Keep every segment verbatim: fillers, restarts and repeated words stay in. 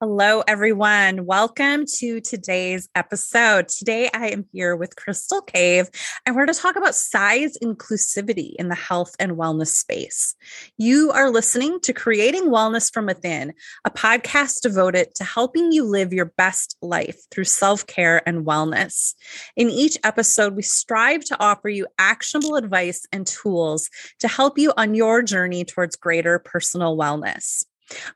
Hello, everyone. Welcome to today's episode. Today, I am here with Crystal Cave, and we're going to talk about size inclusivity in the health and wellness space. You are listening to Creating Wellness from Within, a podcast devoted to helping you live your best life through self-care and wellness. In each episode, we strive to offer you actionable advice and tools to help you on your journey towards greater personal wellness.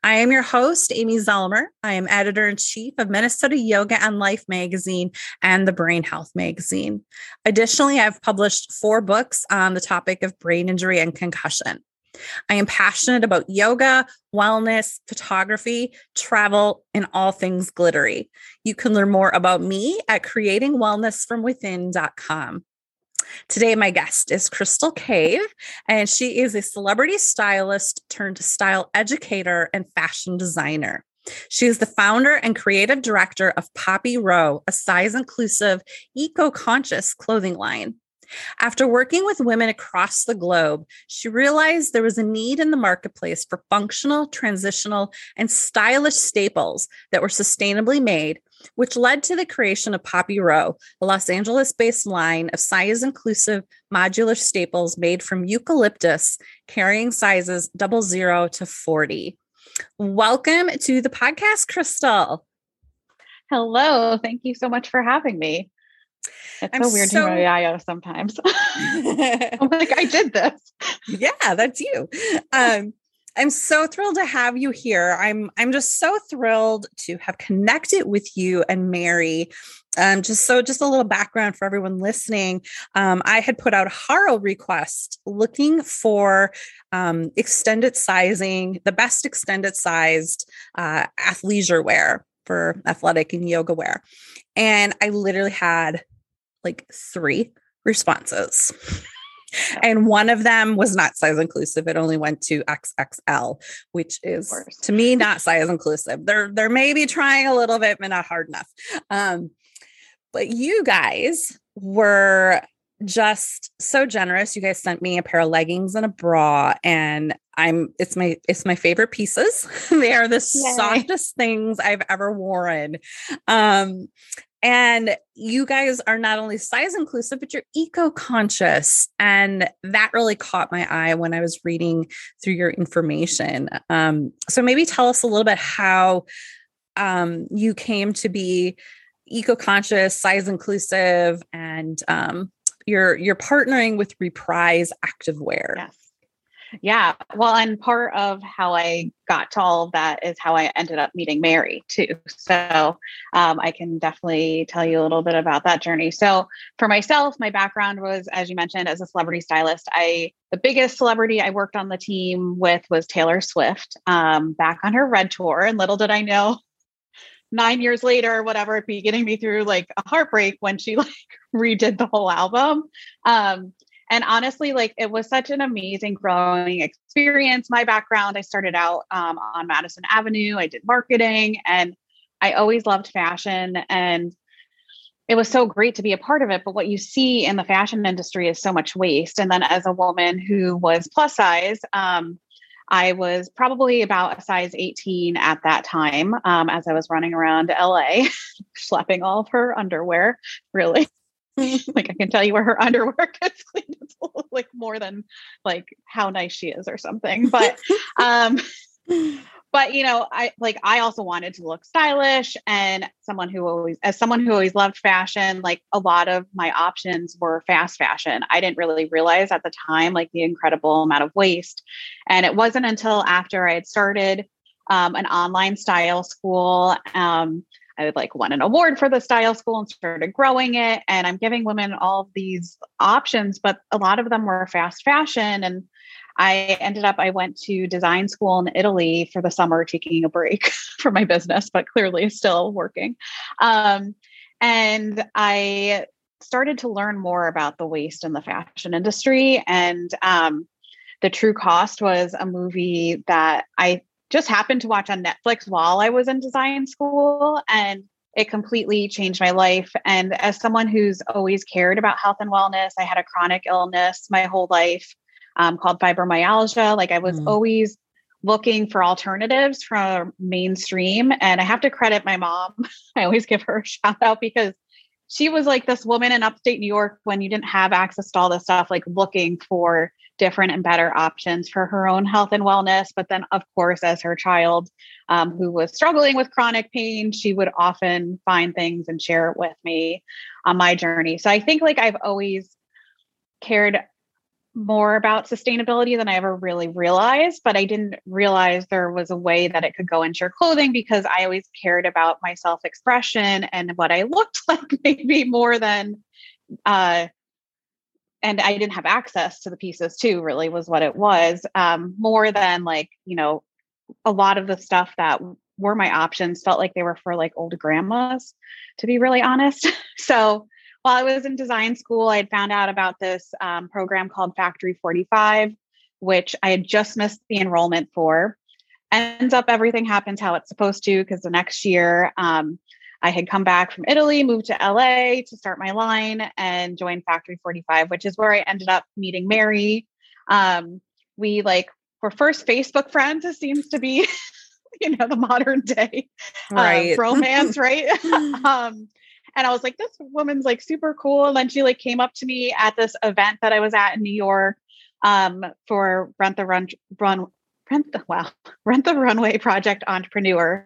I am your host, Amy Zellmer. I am editor-in-chief of Minnesota Yoga and Life magazine and the Brain Health magazine. Additionally, I've published four books on the topic of brain injury and concussion. I am passionate about yoga, wellness, photography, travel, and all things glittery. You can learn more about me at creating wellness from within dot com. Today, my guest is Crystal Cave, and she is a celebrity stylist turned style educator and fashion designer. She is the founder and creative director of Poppy Row, a size-inclusive, eco-conscious clothing line. After working with women across the globe, she realized there was a need in the marketplace for functional, transitional, and stylish staples that were sustainably made, which led to the creation of Poppy Row, a Los Angeles-based line of size-inclusive modular staples made from eucalyptus, carrying sizes zero to forty. Welcome to the podcast, Crystal. Hello. Thank you so much for having me. It's I'm so weird so... to yo sometimes. I'm like, I did this. Yeah, that's you. Um, I'm so thrilled to have you here. I'm I'm just so thrilled to have connected with you and Mary. Um, just so just a little background for everyone listening. Um, I had put out a HARO request looking for um, extended sizing, the best extended sized uh, athleisure wear for athletic and yoga wear. And I literally had like three responses. And one of them was not size inclusive. It only went to X X L, which is to me not size inclusive. They're they're maybe trying a little bit, but not hard enough. Um, but you guys were just so generous. You guys sent me a pair of leggings and a bra, and I'm it's my it's my favorite pieces. They are the Yay. softest things I've ever worn. Um, And you guys are not only size inclusive, but you're eco-conscious. And that really caught my eye when I was reading through your information. Um, so maybe tell us a little bit how um, you came to be eco-conscious, size inclusive, and um, you're you're partnering with Reprise Activewear. Yes. Yeah. Well, and part of how I got to all of that is how I ended up meeting Mary too. So um, I can definitely tell you a little bit about that journey. So for myself, my background was, as you mentioned, as a celebrity stylist. I, the biggest celebrity I worked on the team with was Taylor Swift, um, back on her Red Tour. And little did I know, nine years later, whatever, it'd be getting me through like a heartbreak when she like redid the whole album. Um, And honestly, like it was such an amazing growing experience. My background, I started out um, on Madison Avenue. I did marketing and I always loved fashion and it was so great to be a part of it. But what you see in the fashion industry is so much waste. And then as a woman who was plus size, um, I was probably about a size eighteen at that time um, as I was running around L A, schlepping all of her underwear, really. Like I can tell you where her underwear gets cleaned. It's like more than like how nice she is or something. But, um, but you know, I like, I also wanted to look stylish and someone who always, as someone who always loved fashion, like a lot of my options were fast fashion. I didn't really realize at the time, like the incredible amount of waste. And it wasn't until after I had started, um, an online style school, um, I would like won an award for the style school and started growing it. And I'm giving women all of these options, but a lot of them were fast fashion. And I ended up, I went to design school in Italy for the summer, taking a break from my business, but clearly still working. Um, and I started to learn more about the waste in the fashion industry. And um, The True Cost was a movie that I just happened to watch on Netflix while I was in design school, and it completely changed my life. And as someone who's always cared about health and wellness, I had a chronic illness my whole life um, called fibromyalgia. Like I was mm. always looking for alternatives from mainstream. And I have to credit my mom. I always give her a shout out because she was like this woman in upstate New York when you didn't have access to all this stuff, like looking for different and better options for her own health and wellness. But then, of course, as her child um, who was struggling with chronic pain, she would often find things and share it with me on my journey. So I think like I've always cared more about sustainability than I ever really realized, but I didn't realize there was a way that it could go into your clothing because I always cared about my self-expression and what I looked like maybe more than, uh, and I didn't have access to the pieces too, really was what it was, um, more than like, you know, a lot of the stuff that were my options felt like they were for like old grandmas, to be really honest. So while I was in design school, I had found out about this um, program called Factory forty-five, which I had just missed the enrollment for. Ends up everything happens how it's supposed to, because the next year um, I had come back from Italy, moved to L A to start my line and joined Factory forty-five, which is where I ended up meeting Mary. Um, we like were first Facebook friends. It seems to be, you know, the modern day uh, right. romance, right? um, And I was like, this woman's like super cool. And then she like came up to me at this event that I was at in New York um, for Rent the Run, Run, Rent the Wow, Rent the Runway Project Entrepreneur.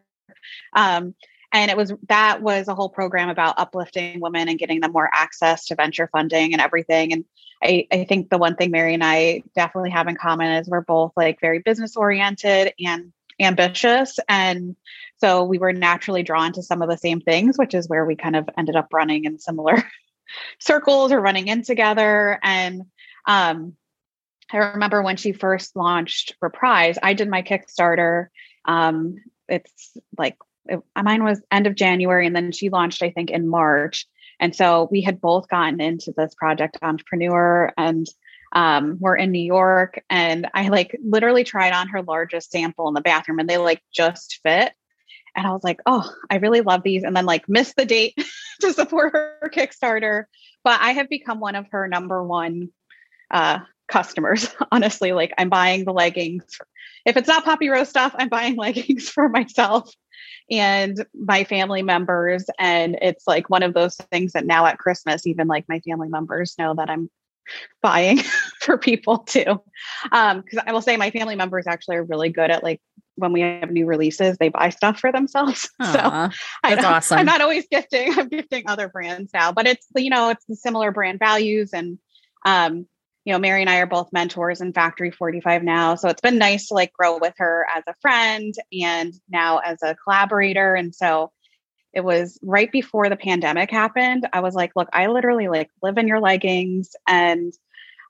Um, and it was that was a whole program about uplifting women and getting them more access to venture funding and everything. And I, I think the one thing Mary and I definitely have in common is we're both like very business oriented and ambitious. And so we were naturally drawn to some of the same things, which is where we kind of ended up running in similar circles or running in together. And um, I remember when she first launched Reprise, I did my Kickstarter. Um, it's like, it, mine was end of January. And then she launched, I think, in March. And so we had both gotten into this project entrepreneur and Um, we're in New York and I like literally tried on her largest sample in the bathroom and they like just fit. And I was like, oh, I really love these. And then like missed the date to support her Kickstarter. But I have become one of her number one uh, customers. Honestly, like I'm buying the leggings. If it's not Poppy Row stuff, I'm buying leggings for myself and my family members. And it's like one of those things that now at Christmas, even like my family members know that I'm buying for people too. Um, cause I will say my family members actually are really good at like when we have new releases, they buy stuff for themselves. Aww, so that's I awesome. I'm not always gifting, I'm gifting other brands now, but it's, you know, it's the similar brand values. And, um, you know, Mary and I are both mentors in Factory forty-five now. So it's been nice to like grow with her as a friend and now as a collaborator. And so it was right before the pandemic happened. I was like, look, I literally like live in your leggings. And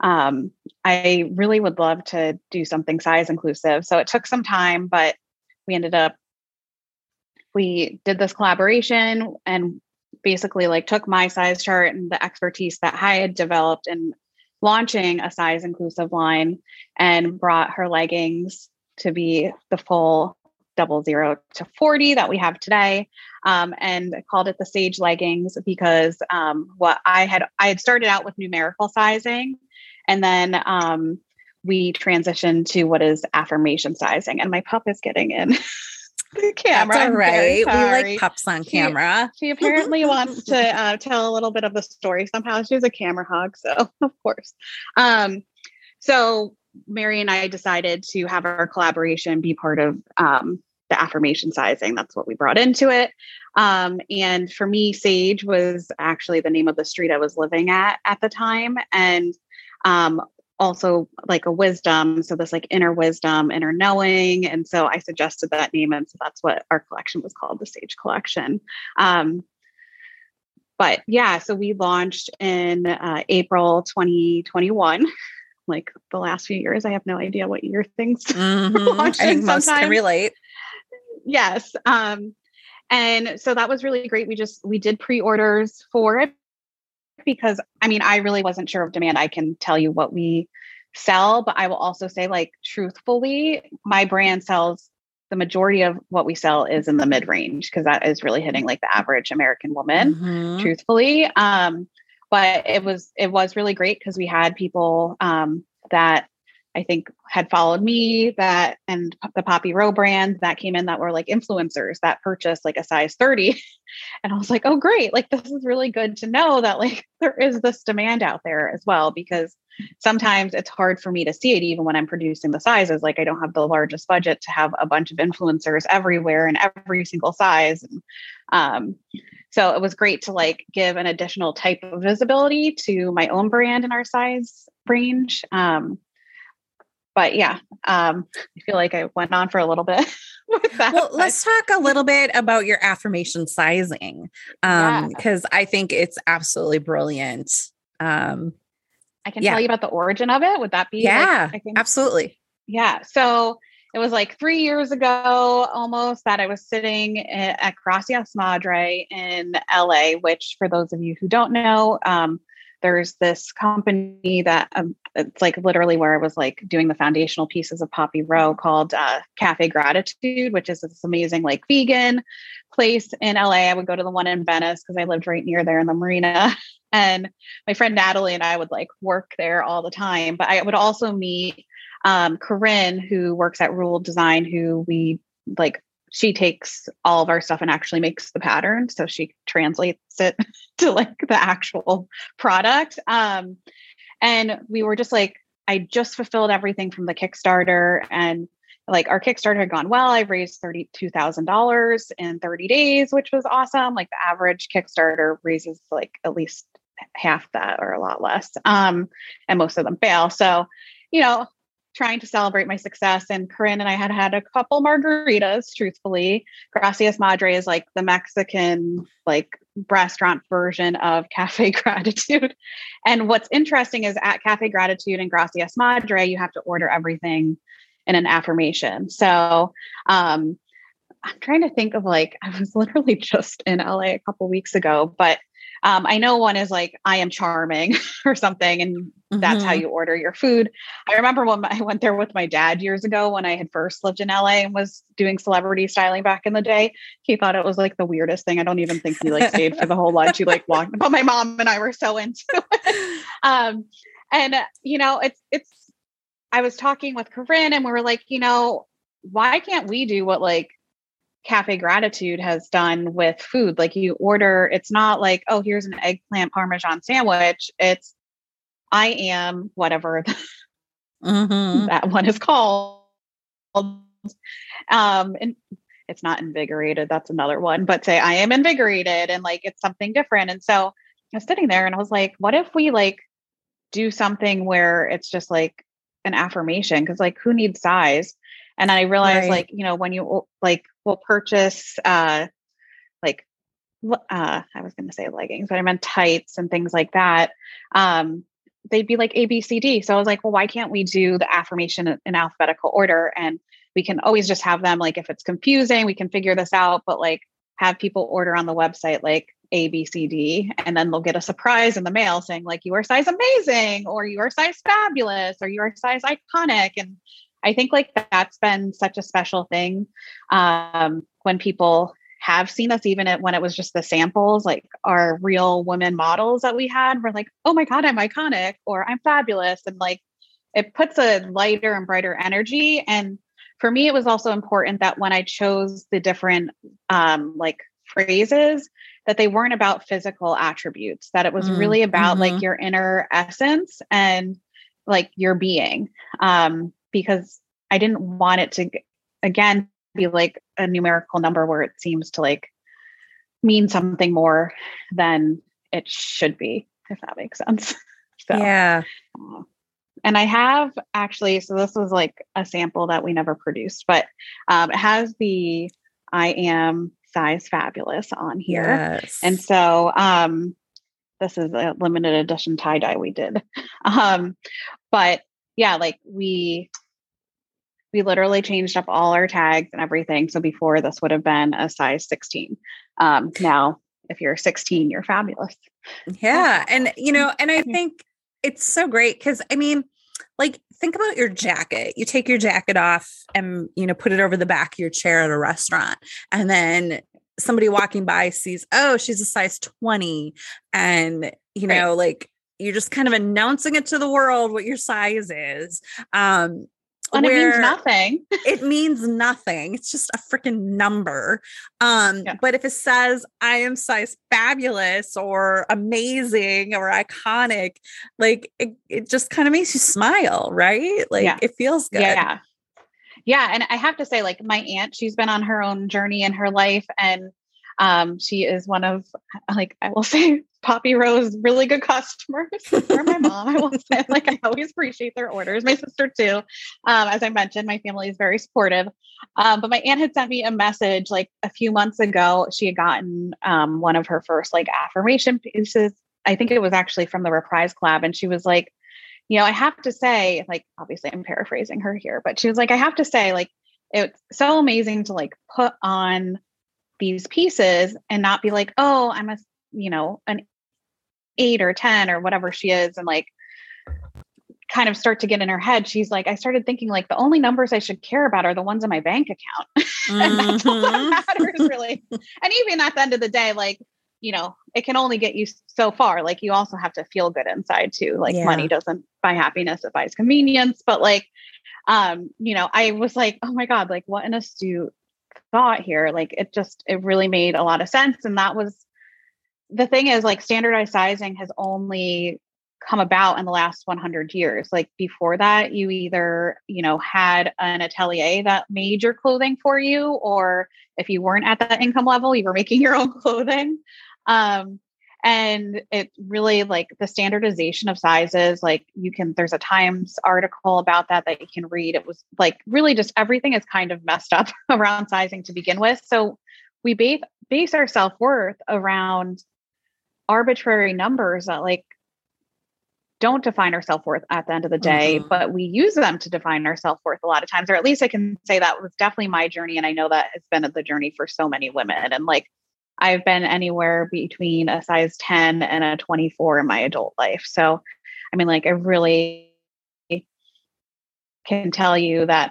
um, I really would love to do something size inclusive. So it took some time, but we ended up, we did this collaboration and basically like took my size chart and the expertise that I had developed in launching a size inclusive line and brought her leggings to be the full double zero to forty that we have today. Um, and I called it the Sage leggings because um, what I had, I had started out with numerical sizing and then um, we transitioned to what is affirmation sizing. And my pup is getting in the camera. That's all right. We like pups on camera. She, she apparently wants to uh, tell a little bit of the story somehow. She's a camera hog. So of course. Um, so Mary and I decided to have our collaboration be part of um, the affirmation sizing. That's what we brought into it. Um, and for me, Sage was actually the name of the street I was living at at the time. And um, also like a wisdom. So this like inner wisdom, inner knowing. And so I suggested that name. And so that's what our collection was called, the Sage Collection. Um, but yeah, so we launched in uh, April, twenty twenty-one. Like the last few years, I have no idea what year things mm-hmm. were launched. I think most can relate. Yes. Um, and so that was really great. We just, we did pre-orders for it because, I mean, I really wasn't sure of demand. I can tell you what we sell, but I will also say like, truthfully, my brand sells the majority of what we sell is in the mid range. Cause that is really hitting like the average American woman, mm-hmm. truthfully. Um, but it was, it was really great because we had people um, that I think had followed me that and the Poppy Row brand that came in that were like influencers that purchased like a size thirty. And I was like, oh, great. Like, this is really good to know that like there is this demand out there as well, because sometimes it's hard for me to see it even when I'm producing the sizes. Like, I don't have the largest budget to have a bunch of influencers everywhere and every single size. And, um, so it was great to like give an additional type of visibility to my own brand in our size range. Um, But yeah, um, I feel like I went on for a little bit with that. Well, let's talk a little bit about your affirmation sizing, um, because yeah. I think it's absolutely brilliant. Um, I can yeah. tell you about the origin of it. Would that be? Yeah, like, I think, absolutely. Yeah. So it was like three years ago almost that I was sitting at Gracias Madre in L A, which for those of you who don't know, um, there's this company that um, it's like literally where I was like doing the foundational pieces of Poppy Row called uh, Cafe Gratitude, which is this amazing like vegan place in L A. I would go to the one in Venice because I lived right near there in the marina. And my friend Natalie and I would like work there all the time. But I would also meet um, Corinne, who works at Rural Design, who we like. She takes all of our stuff and actually makes the pattern. So she translates it to like the actual product. Um, and we were just like, I just fulfilled everything from the Kickstarter, and like our Kickstarter had gone well. I raised thirty-two thousand dollars in thirty days, which was awesome. Like the average Kickstarter raises like at least half that or a lot less. Um, and most of them fail. So, you know, trying to celebrate my success. And Corinne and I had had a couple margaritas, truthfully. Gracias Madre is like the Mexican, like restaurant version of Cafe Gratitude. And what's interesting is at Cafe Gratitude and Gracias Madre, you have to order everything in an affirmation. So, um, I'm trying to think of like, I was literally just in L A a couple weeks ago, but Um, I know one is like, I am charming or something. And that's mm-hmm. how you order your food. I remember when I went there with my dad years ago, when I had first lived in L A and was doing celebrity styling back in the day, he thought it was like the weirdest thing. I don't even think he like stayed for the whole lunch. He like walked, but my mom and I were so into it. Um, and uh, you know, it's, it's, I was talking with Corinne and we were like, you know, why can't we do what like Cafe Gratitude has done with food? Like you order, it's not like, oh, here's an eggplant Parmesan sandwich. It's I am whatever mm-hmm. that one is called. Um, and it's not invigorated. That's another one, but say I am invigorated and like, it's something different. And so I was sitting there and I was like, what if we like do something where it's just like an affirmation? Cause like who needs size? And I realized right. like, you know, when you like will purchase, uh, like, uh, I was going to say leggings, but I meant tights and things like that. Um, they'd be like A, B, C, D. So I was like, well, why can't we do the affirmation in alphabetical order? And we can always just have them. Like, if it's confusing, we can figure this out, but like have people order on the website, like A, B, C, D, and then they'll get a surprise in the mail saying like, you are size amazing, or you are size fabulous, or you are size iconic. And I think like that's been such a special thing um, when people have seen us, even when it was just the samples, like our real women models that we had were like, oh my God, I'm iconic, or I'm fabulous. And like, it puts a lighter and brighter energy. And for me, it was also important that when I chose the different um, like phrases, that they weren't about physical attributes, that it was mm, really about mm-hmm. like your inner essence and like your being. Um, because I didn't want it to, again, be like a numerical number where it seems to like mean something more than it should be, if that makes sense. So, yeah. And I have actually, so this was like a sample that we never produced, but um, it has the, I am size fabulous on here. Yes. And so um, this is a limited edition tie dye we did. Um, but yeah, like we, we literally changed up all our tags and everything. So before this would have been a size sixteen. Um, now, if you're sixteen, you're fabulous. Yeah. And, you know, and I think it's so great. Cause I mean, like, think about your jacket. You take your jacket off and, you know, put it over the back of your chair at a restaurant. And then somebody walking by sees, oh, she's a size twenty. And, you know, right. like, you're just kind of announcing it to the world what your size is. Um, and it means nothing. It means nothing. It's just a freaking number. Um, yeah. But if it says I am size fabulous or amazing or iconic, like it, it just kind of makes you smile, right? Like yeah. it feels good. Yeah. Yeah. And I have to say, like, my aunt, she's been on her own journey in her life. And um, she is one of, like, I will say, Poppy Row's really good customers. Or my mom, I will say, like, I always appreciate their orders. My sister too. Um, as I mentioned, my family is very supportive. Um, but my aunt had sent me a message like a few months ago. She had gotten um, one of her first like affirmation pieces. I think it was actually from the Reprise Club. And she was like, you know, I have to say, like, obviously I'm paraphrasing her here, but she was like, I have to say, like, it's so amazing to like put on these pieces and not be like, oh, I'm a, you know, an eight or ten or whatever she is. And like, kind of start to get in her head. She's like, I started thinking like the only numbers I should care about are the ones in my bank account. And mm-hmm. that's all that matters really. And even at the end of the day, like, you know, it can only get you so far. Like you also have to feel good inside too. Like yeah. money doesn't buy happiness, it buys convenience. But like, um, you know, I was like, oh my God, like what an astute thought here. Like it just, it really made a lot of sense. And that was the thing is like standardized sizing has only come about in the last one hundred years. Like before that, you either, you know, had an atelier that made your clothing for you, or if you weren't at that income level, you were making your own clothing. Um, and it really like the standardization of sizes, like you can, there's a Times article about that, that you can read. It was like, really just everything is kind of messed up around sizing to begin with. So we base, base our self-worth around arbitrary numbers that like don't define our self-worth at the end of the day, mm-hmm. but we use them to define our self-worth a lot of times, or at least I can say that was definitely my journey. And I know that it's been the journey for so many women. And like, I've been anywhere between a size ten and a twenty-four in my adult life. So, I mean, like I really can tell you that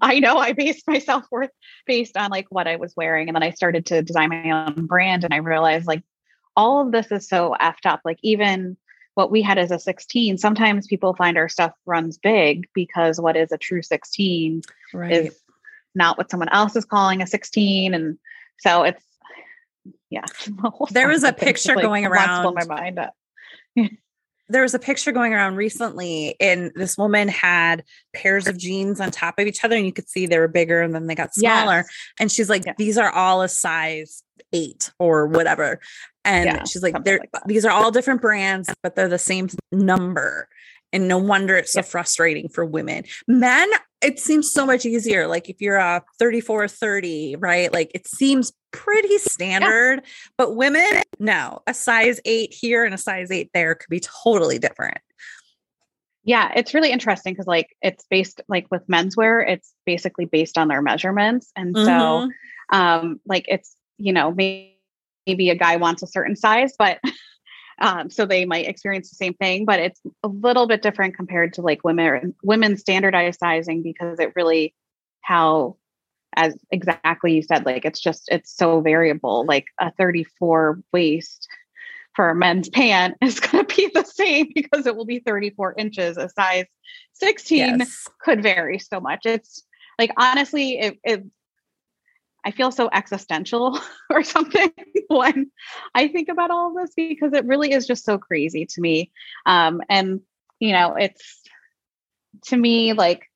I know I based my self-worth based on like what I was wearing. And then I started to design my own brand. And I realized like all of this is so effed up. Like even what we had as a sixteen, sometimes people find our stuff runs big because what is a true sixteen right. is not what someone else is calling a sixteen. And so it's, yeah. The there was a picture like going around. My mind up. There was a picture going around recently, and this woman had pairs of jeans on top of each other, and you could see they were bigger and then they got smaller. Yes. And she's like, yeah. these are all a size eight or whatever. And yeah, she's like, they're, like these are all different brands, but they're the same number. And no wonder it's so yeah. frustrating for women. Men, it seems so much easier. Like if you're a thirty-four, thirty, right? Like it seems pretty standard, yeah. but women, no, a size eight here and a size eight there could be totally different. Yeah. It's really interesting. Cause like it's based like with menswear, it's basically based on their measurements. And mm-hmm. so um, like it's, you know, maybe, maybe a guy wants a certain size, but um, so they might experience the same thing, but it's a little bit different compared to like women, women standardized sizing, because it really how, as exactly you said, like, it's just, it's so variable, like a thirty-four waist for a men's pant is going to be the same because it will be thirty-four inches. A size sixteen yes. could vary so much. It's like, honestly, it, it I feel so existential or something when I think about all of this, because it really is just so crazy to me. Um, and you know, it's to me, like,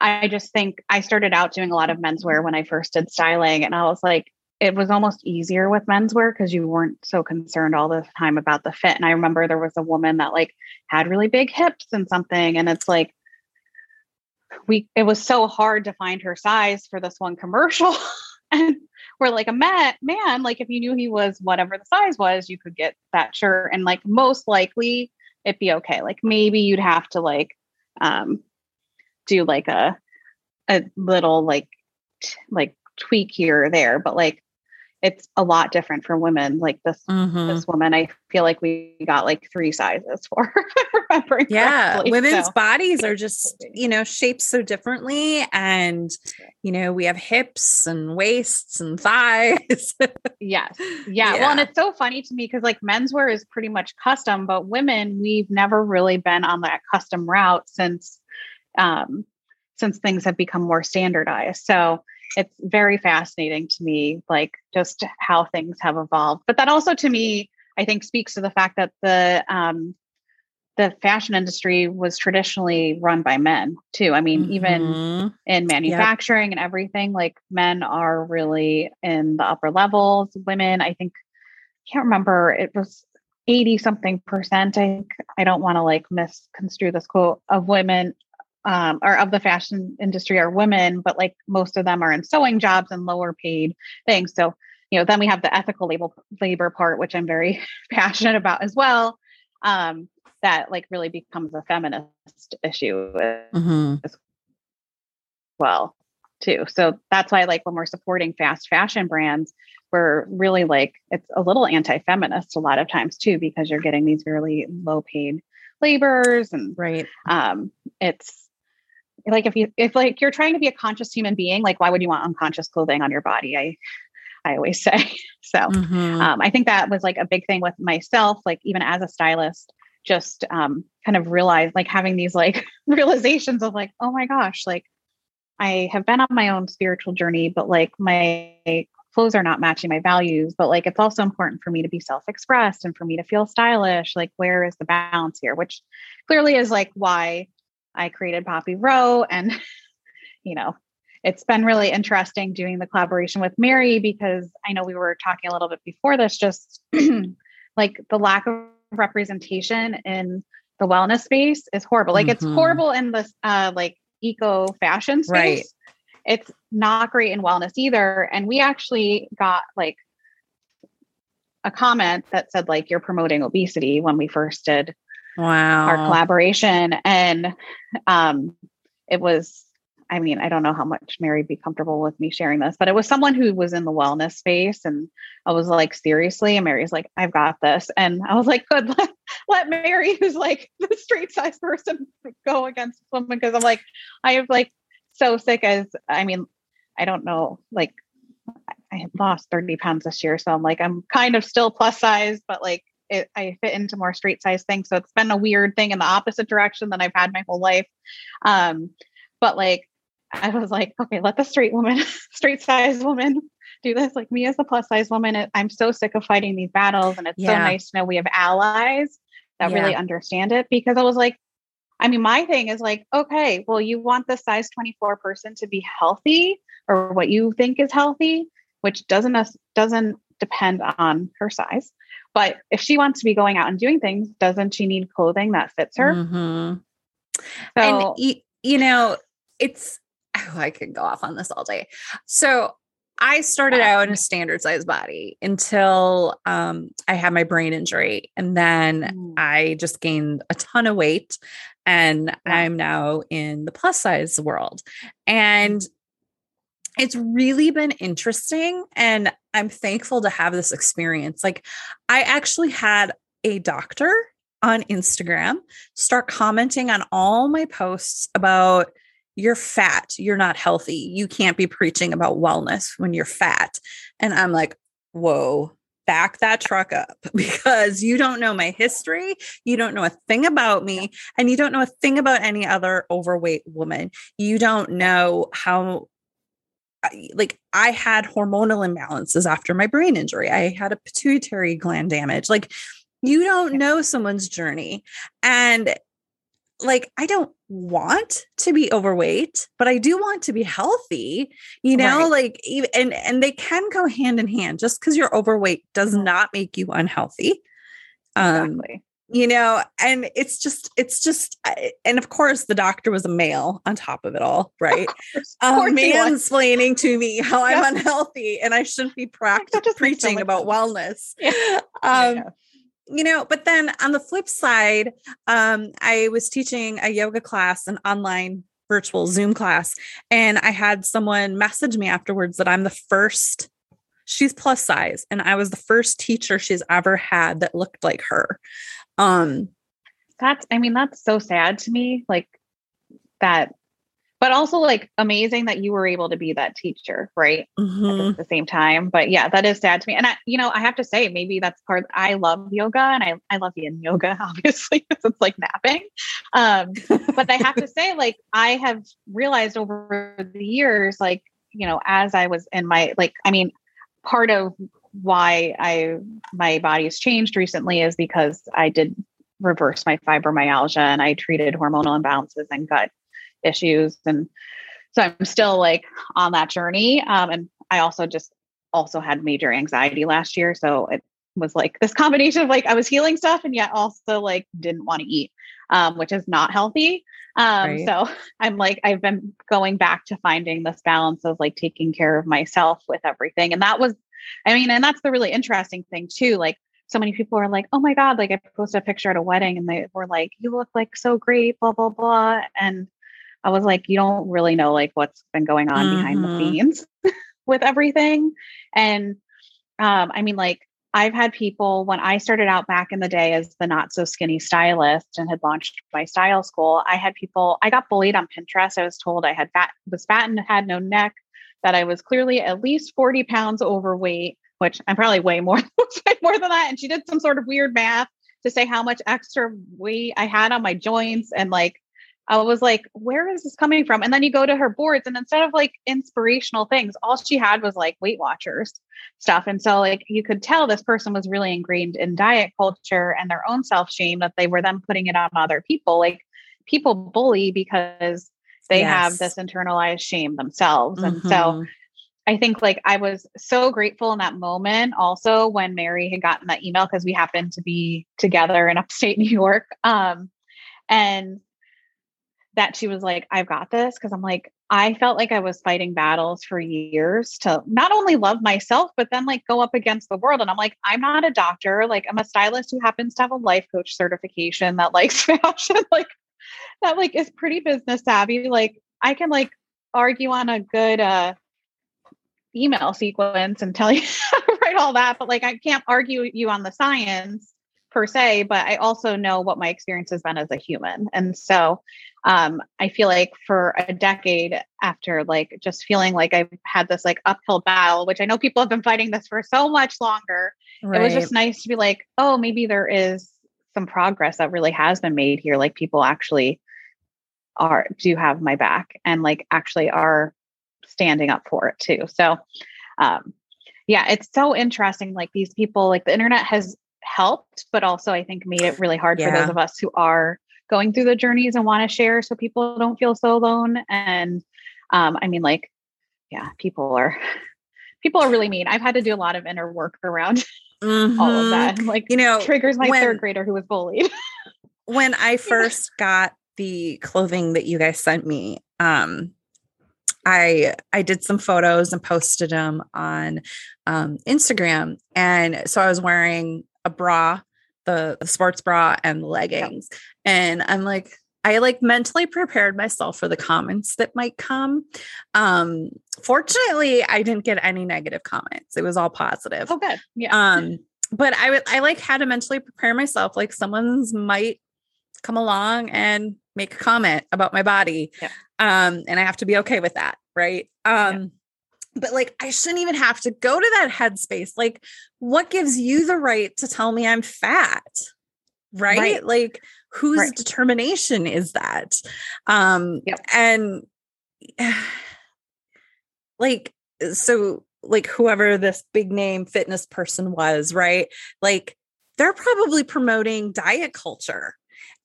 I just think I started out doing a lot of menswear when I first did styling, and I was like, it was almost easier with menswear because you weren't so concerned all the time about the fit. And I remember there was a woman that like had really big hips and something, and it's like, we, it was so hard to find her size for this one commercial. And we're like, a man, man, like if you knew he was whatever the size was, you could get that shirt and like, most likely it'd be okay. Like maybe you'd have to like, um, do like a, a little like, t- like tweak here or there, but like, it's a lot different for women. Like this, mm-hmm. this woman, I feel like we got like three sizes for remembering yeah. correctly. Women's so. bodies are just, you know, shaped so differently. And, you know, we have hips and waists and thighs. yes. Yeah. yeah. Well, and it's so funny to me because like menswear is pretty much custom, but women, we've never really been on that custom route since, um, since things have become more standardized. So it's very fascinating to me, like just how things have evolved. But that also to me, I think speaks to the fact that the, um, the fashion industry was traditionally run by men too. I mean, mm-hmm. even in manufacturing yep. and everything, like men are really in the upper levels. Women, I think, can't remember, it was eighty something percent. I think, I don't want to like misconstrue this quote, of women Um, or of the fashion industry are women, but like most of them are in sewing jobs and lower paid things. So, you know, then we have the ethical label labor part, which I'm very passionate about as well. Um, that like really becomes a feminist issue mm-hmm. as well too. So that's why like when we're supporting fast fashion brands, we're really like, it's a little anti-feminist a lot of times too, because you're getting these really low paid laborers and right. Um, it's, like if you, if like you're trying to be a conscious human being, like why would you want unconscious clothing on your body? I, I always say, so, mm-hmm. um, I think that was like a big thing with myself, like even as a stylist, just, um, kind of realized like having these like realizations of like, oh my gosh, like I have been on my own spiritual journey, but like my clothes are not matching my values, but like, it's also important for me to be self-expressed and for me to feel stylish. Like, where is the balance here? Which clearly is like why I created Poppy Row. And, you know, it's been really interesting doing the collaboration with Mary, because I know we were talking a little bit before this, just like the lack of representation in the wellness space is horrible. Like mm-hmm. it's horrible in this uh, like eco fashion space. Right. It's not great in wellness either. And we actually got like a comment that said like, you're promoting obesity when we first did Wow. our collaboration. And, um, it was, I mean, I don't know how much Mary would be comfortable with me sharing this, but it was someone who was in the wellness space. And I was like, seriously? And Mary's like, I've got this. And I was like, good, let, let Mary, who's like the straight size person, go against this woman. Cause I'm like, I have like so sick as, I mean, I don't know, like I had lost thirty pounds this year. So I'm like, I'm kind of still plus size, but like, It, I fit into more straight size things. So it's been a weird thing in the opposite direction than I've had my whole life. Um, but like, I was like, okay, let the straight woman, straight size woman do this. Like me as a plus size woman, it, I'm so sick of fighting these battles. And it's yeah. so nice to know we have allies that yeah. really understand it, because I was like, I mean, my thing is like, okay, well, you want the size twenty-four person to be healthy or what you think is healthy, which doesn't, doesn't depend on her size. But if she wants to be going out and doing things, doesn't she need clothing that fits her? Mm-hmm. So, and, you know, it's, oh, I could go off on this all day. So I started out in a standard size body until um, I had my brain injury. And then mm. I just gained a ton of weight and wow. I'm now in the plus size world. And it's really been interesting, and I'm thankful to have this experience. Like, I actually had a doctor on Instagram start commenting on all my posts about you're fat, you're not healthy, you can't be preaching about wellness when you're fat. And I'm like, whoa, back that truck up, because you don't know my history. You don't know a thing about me, and you don't know a thing about any other overweight woman. You don't know how... Like I had hormonal imbalances after my brain injury. I had a pituitary gland damage. Like you don't know someone's journey. And like, I don't want to be overweight, but I do want to be healthy, you know, right. like, and, and they can go hand in hand. Just because you're overweight does not make you unhealthy. Um, exactly. You know, and it's just, it's just, and of course the doctor was a male on top of it all, right? um, mansplaining to me how yeah. I'm unhealthy and I shouldn't be practicing preaching so about wellness. Yeah. Um, yeah. You know, but then on the flip side, um, I was teaching a yoga class, an online virtual Zoom class, and I had someone message me afterwards that I'm the first she's plus size. And I was the first teacher she's ever had that looked like her. Um, that's, I mean, that's so sad to me, like that, but also like amazing that you were able to be that teacher, right? Mm-hmm. At the same time. But yeah, that is sad to me. And I, you know, I have to say, maybe that's part, I love yoga and I, I love yin yoga, obviously, because it's like napping. Um, but I have to say, like, I have realized over the years, like, you know, as I was in my, like, I mean, part of why I, my body's changed recently is because I did reverse my fibromyalgia and I treated hormonal imbalances and gut issues. And so I'm still like on that journey. Um, and I also just also had major anxiety last year. So it was like this combination of like, I was healing stuff and yet also like didn't want to eat, um, which is not healthy. Um, right. So I'm like, I've been going back to finding this balance of like taking care of myself with everything. And that was, I mean, and that's the really interesting thing too. Like so many people are like, oh my God, like I posted a picture at a wedding and they were like, you look like so great, blah, blah, blah. And I was like, you don't really know like what's been going on mm-hmm. behind the scenes with everything. And, um, I mean, like I've had people when I started out back in the day as the not so skinny stylist and had launched my style school, I had people, I got bullied on Pinterest. I was told I had fat, was fat and had no neck, that I was clearly at least forty pounds overweight, which I'm probably way more, way more than that. And she did some sort of weird math to say how much extra weight I had on my joints. And like, I was like, where is this coming from? And then you go to her boards and instead of like inspirational things, all she had was like Weight Watchers stuff. And so like, you could tell this person was really ingrained in diet culture and their own self-shame that they were then putting it on other people. Like people bully because they yes. have this internalized shame themselves. Mm-hmm. And so I think like I was so grateful in that moment also when Mary had gotten that email because we happened to be together in upstate New York. Um, and that she was like, I've got this. Cause I'm like, I felt like I was fighting battles for years to not only love myself, but then like go up against the world. And I'm like, I'm not a doctor. Like I'm a stylist who happens to have a life coach certification that likes fashion, like that like is pretty business savvy. Like I can like argue on a good, uh, email sequence and tell you write all that, but like, I can't argue you on the science per se, but I also know what my experience has been as a human. And so, um, I feel like for a decade after like, just feeling like I've had this like uphill battle, which I know people have been fighting this for so much longer. Right. It was just nice to be like, oh, maybe there is some progress that really has been made here. Like people actually are, do have my back and like actually are standing up for it too. So, um, yeah, it's so interesting. Like these people, like the internet has helped, but also I think made it really hard yeah. for those of us who are going through the journeys and want to share so people don't feel so alone. And, um, I mean like, yeah, people are, people are really mean. I've had to do a lot of inner work around mm-hmm. all of that. Like, you know, triggers my when, third grader who was bullied. When I first got the clothing that you guys sent me, um, I, I did some photos and posted them on, um, Instagram. And so I was wearing a bra, the, the sports bra and the leggings. Yep. And I'm like, I like mentally prepared myself for the comments that might come. Um, fortunately I didn't get any negative comments. It was all positive. Oh, good. Yeah. Um, but I would, I like had to mentally prepare myself. Like someone's might come along and make a comment about my body. Yep. Um, and I have to be okay with that. Right. Um, yeah. But like, I shouldn't even have to go to that headspace. Like what gives you the right to tell me I'm fat? Right. right. Like whose right. determination is that? Um, yep. and like, so like whoever this big name fitness person was, right. Like they're probably promoting diet culture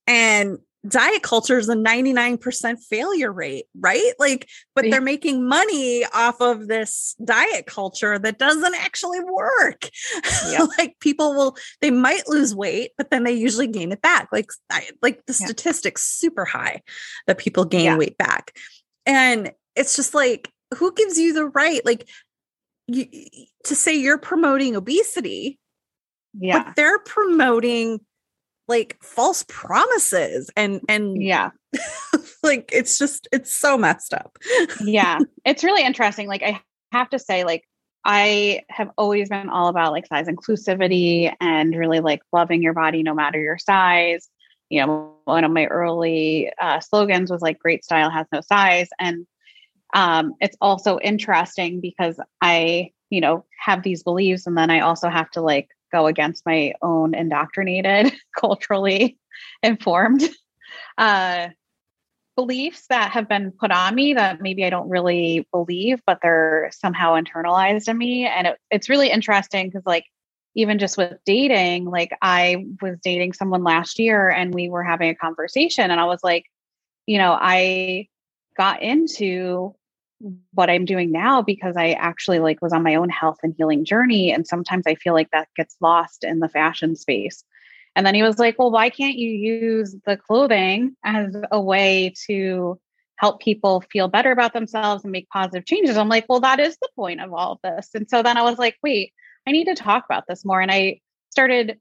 and diet culture is a ninety-nine percent failure rate, right? Like, but yeah. they're making money off of this diet culture that doesn't actually work. Yeah. Like people will, they might lose weight, but then they usually gain it back. Like, I, like the yeah. statistics super high that people gain yeah. weight back. And it's just like, who gives you the right, like you, to say you're promoting obesity, yeah. but they're promoting like false promises and, and yeah, like, it's just, it's so messed up. Yeah. It's really interesting. Like I have to say like, I have always been all about like size inclusivity and really like loving your body, no matter your size. You know, one of my early uh, slogans was like, great style has no size. And um, it's also interesting because I, you know, have these beliefs, and then I also have to like go against my own indoctrinated, culturally informed uh, beliefs that have been put on me that maybe I don't really believe, but they're somehow internalized in me. And it, it's really interesting because like, even just with dating, like I was dating someone last year and we were having a conversation and I was like, you know, I got into what I'm doing now because I actually like was on my own health and healing journey. And sometimes I feel like that gets lost in the fashion space. And then he was like, well, why can't you use the clothing as a way to help people feel better about themselves and make positive changes? I'm like, well, that is the point of all of this. And so then I was like, wait, I need to talk about this more. And I started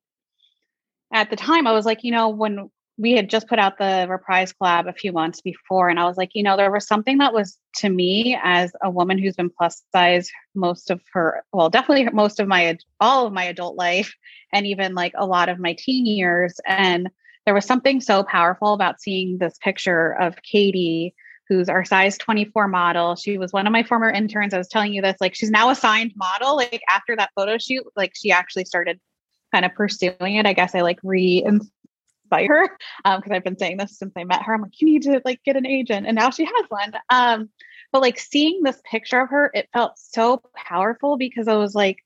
at the time, I was like, you know, when we had just put out the Reprise Club a few months before, and I was like, you know, there was something that was to me as a woman who's been plus size most of her, well, definitely most of my, all of my adult life, and even like a lot of my teen years. And there was something so powerful about seeing this picture of Katie, who's our size twenty-four model. She was one of my former interns. I was telling you this, like, she's now a signed model. Like after that photo shoot, like she actually started kind of pursuing it. I guess I like re-inspired her um, because I've been saying this since I met her. I'm like, you need to like get an agent. And now she has one. Um, but like seeing this picture of her, it felt so powerful because I was like,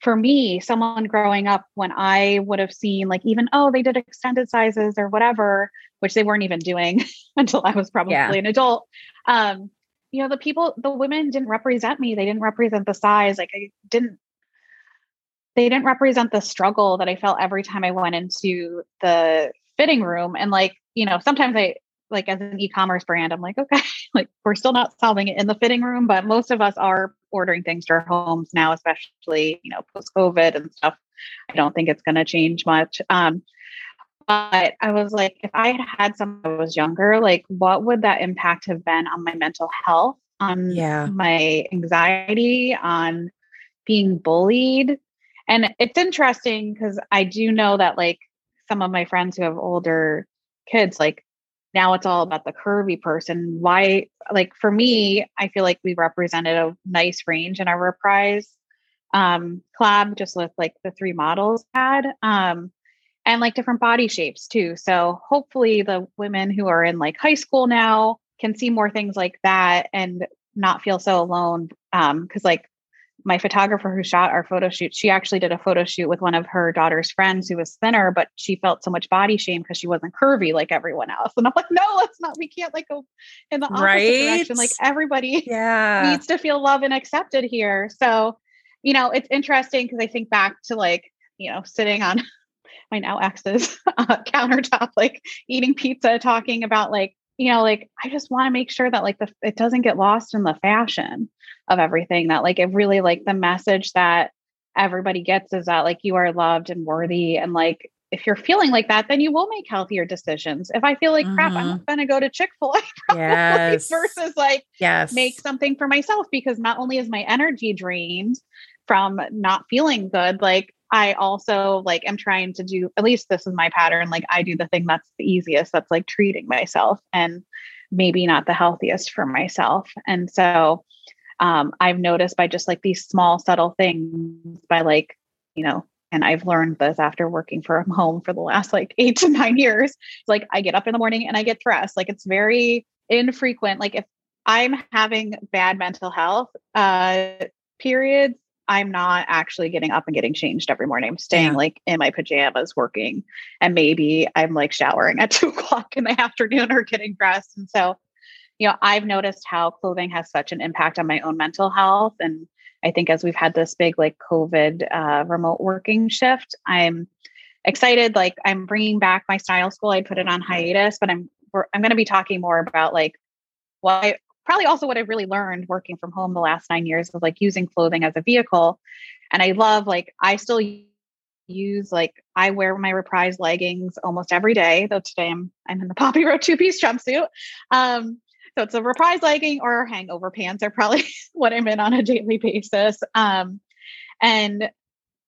for me, someone growing up when I would have seen like even, oh, they did extended sizes or whatever, which they weren't even doing until I was probably yeah. an adult. Um, you know, the people, the women didn't represent me. They didn't represent the size. Like I didn't, they didn't represent the struggle that I felt every time I went into the fitting room. And like, you know, sometimes I like as an e-commerce brand, I'm like, okay, like we're still not solving it in the fitting room, but most of us are ordering things to our homes now, especially, you know, post COVID and stuff. I don't think it's going to change much. Um, But I was like, if I had had someone when I was younger, like what would that impact have been on my mental health, on yeah. my anxiety, on being bullied? And it's interesting because I do know that like some of my friends who have older kids, like now it's all about the curvy person. Why? Like for me, I feel like we represented a nice range in our Reprise um, club, just with like the three models had. Um, And like different body shapes too. So hopefully the women who are in like high school now can see more things like that and not feel so alone. Um, Cause like my photographer who shot our photo shoot, she actually did a photo shoot with one of her daughter's friends who was thinner, but she felt so much body shame because she wasn't curvy like everyone else. And I'm like, no, let's not, we can't like go in the opposite right? direction. Like everybody yeah. needs to feel loved and accepted here. So, you know, it's interesting because I think back to like, you know, sitting on my now ex's uh, countertop, like eating pizza, talking about like, you know, like, I just want to make sure that like the, it doesn't get lost in the fashion of everything, that like, it really like the message that everybody gets is that like, you are loved and worthy. And like, if you're feeling like that, then you will make healthier decisions. If I feel like mm-hmm. crap, I'm going to go to Chick-fil-A yes. versus like yes. make something for myself, because not only is my energy drained from not feeling good, like I also like am trying to do, at least this is my pattern. Like I do the thing that's the easiest. That's like treating myself and maybe not the healthiest for myself. And so um, I've noticed by just like these small subtle things by like, you know, and I've learned this after working from home for the last like eight to nine years. It's like I get up in the morning and I get dressed. Like it's very infrequent. Like if I'm having bad mental health uh, periods, I'm not actually getting up and getting changed every morning. I'm staying yeah. like in my pajamas working, and maybe I'm like showering at two o'clock in the afternoon or getting dressed. And so, you know, I've noticed how clothing has such an impact on my own mental health. And I think as we've had this big, like COVID uh, remote working shift, I'm excited. Like I'm bringing back my style school. I put it on hiatus, but I'm, we're, I'm going to be talking more about like why. Probably also what I've really learned working from home the last nine years of like using clothing as a vehicle. And I love, like, I still use, like, I wear my Reprise leggings almost every day, though today I'm, I'm in the Poppy Row two piece jumpsuit. Um, So it's a Reprise legging or hangover pants are probably what I'm in on a daily basis. Um, and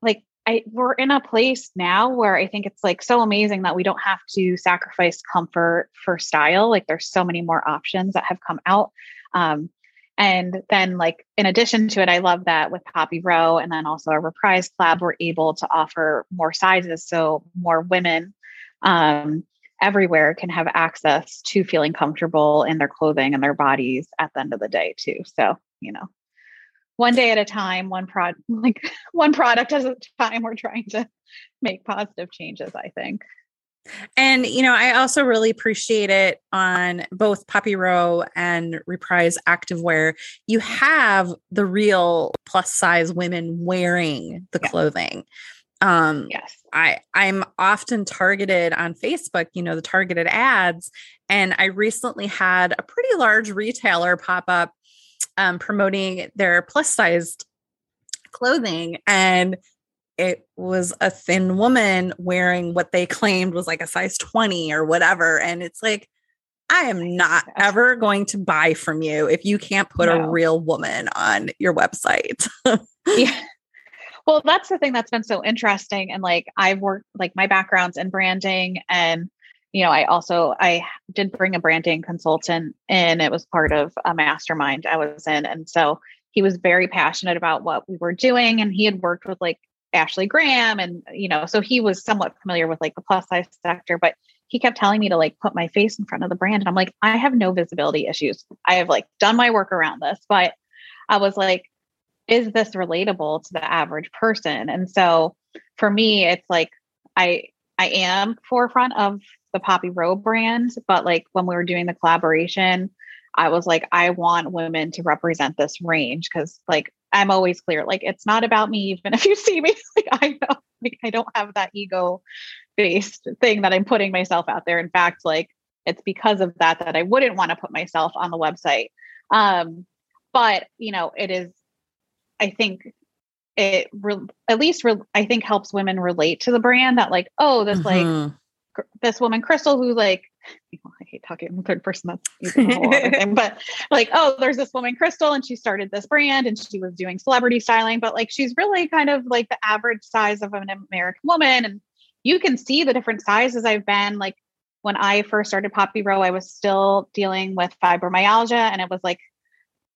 like, I, we're in a place now where I think it's like so amazing that we don't have to sacrifice comfort for style. Like there's so many more options that have come out. Um, and then like, in addition to it, I love that with Poppy Row and then also our Reprise Club, we're able to offer more sizes. So more women, um, everywhere can have access to feeling comfortable in their clothing and their bodies at the end of the day too. So, you know, one day at a time, one prod, like one product at a time, we're trying to make positive changes, I think. And, you know, I also really appreciate it on both Poppy Row and Reprise Activewear. You have the real plus size women wearing the clothing. Um, yes. I, I'm often targeted on Facebook, you know, the targeted ads. And I recently had a pretty large retailer pop up, um, promoting their plus sized clothing. And it was a thin woman wearing what they claimed was like a size twenty or whatever. And it's like, I am not ever going to buy from you if you can't put no. a real woman on your website. Yeah. Well, that's the thing that's been so interesting. And like, I've worked, like my background's in branding and, you know, I also, I did bring a branding consultant in. It was part of a mastermind I was in. And so he was very passionate about what we were doing and he had worked with like Ashley Graham. And, you know, so he was somewhat familiar with like the plus size sector, but he kept telling me to like put my face in front of the brand. And I'm like, I have no visibility issues. I have like done my work around this, but I was like, is this relatable to the average person? And so for me, it's like, I, I am forefront of the Poppy Row brand, but like when we were doing the collaboration, I was like, I want women to represent this range. Cause like, I'm always clear. Like, it's not about me, even if you see me, like I know, like, I don't have that ego based thing that I'm putting myself out there. In fact, like it's because of that, that I wouldn't want to put myself on the website. Um, but you know, it is, I think it re- at least re- I think helps women relate to the brand that like, oh, this mm-hmm. like gr- this woman, Crystal, who like, well, I hate talking in third person, that's a whole other thing, but like, oh, there's this woman, Crystal, and she started this brand and she was doing celebrity styling, but like, she's really kind of like the average size of an American woman. And you can see the different sizes I've been. Like when I first started Poppy Row, I was still dealing with fibromyalgia and it was like,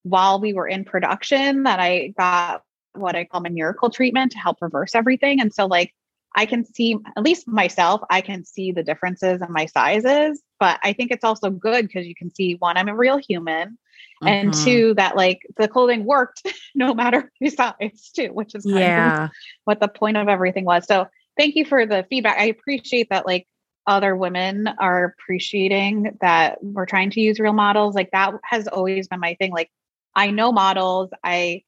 while we were in production that I got what I call my miracle treatment to help reverse everything. And so like, I can see, at least myself, I can see the differences in my sizes, but I think it's also good because you can see one, I'm a real human. Mm-hmm. And two, that like the clothing worked no matter who size too, which is kind yeah. of what the point of everything was. So thank you for the feedback. I appreciate that. Like other women are appreciating that we're trying to use real models. Like that has always been my thing. Like, I know models, I,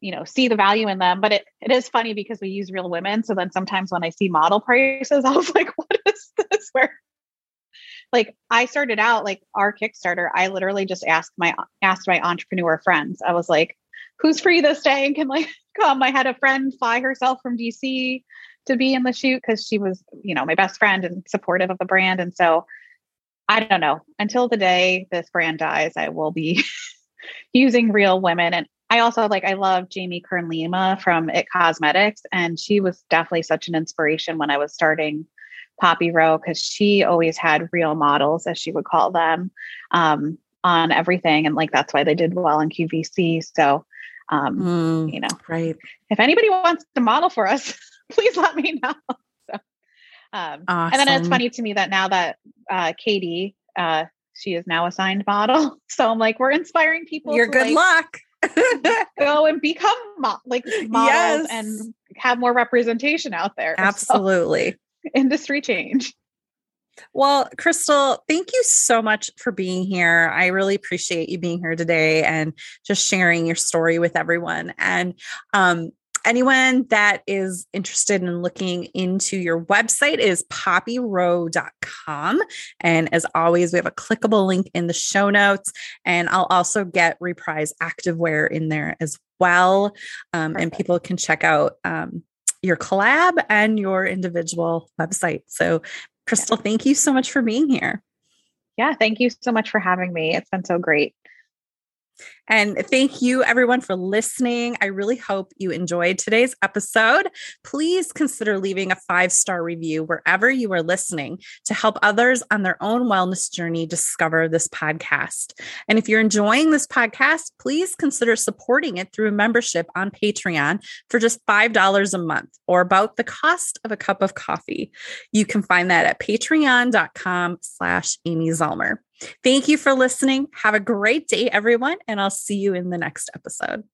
you know, see the value in them, but it, it is funny because we use real women. So then sometimes when I see model prices, I was like, what is this? Where like I started out like our Kickstarter, I literally just asked my, asked my entrepreneur friends. I was like, who's free this day and can like come? I had a friend fly herself from D C to be in the shoot because she was, you know, my best friend and supportive of the brand. And so I don't know, until the day this brand dies, I will be using real women. And I also like, I love Jamie Kern Lima from It Cosmetics. And she was definitely such an inspiration when I was starting Poppy Row, because she always had real models, as she would call them, um, on everything. And like, that's why they did well in Q V C. So, um, mm, you know, right. If anybody wants to model for us, please let me know. So, um, awesome. And then it's funny to me that now that, uh, Katie, uh, she is now a signed model. So I'm like, we're inspiring people. You're to, good like, luck. Go and become mo- like models yes. and have more representation out there. Absolutely. So, industry change. Well, Crystal, thank you so much for being here. I really appreciate you being here today and just sharing your story with everyone. And, um, anyone that is interested in looking into your website is poppy row dot com. And as always, we have a clickable link in the show notes. And I'll also get Reprise Activewear in there as well. Um, and people can check out um, your collab and your individual website. So, Crystal, yeah. thank you so much for being here. yeah, thank you so much for having me. It's been so great. And thank you everyone for listening. I really hope you enjoyed today's episode. Please consider leaving a five-star review wherever you are listening to help others on their own wellness journey discover this podcast. And if you're enjoying this podcast, please consider supporting it through a membership on Patreon for just five dollars a month, or about the cost of a cup of coffee. You can find that at patreon.com slash Amy Zellmer. Thank you for listening. Have a great day, everyone, and I'll see you in the next episode.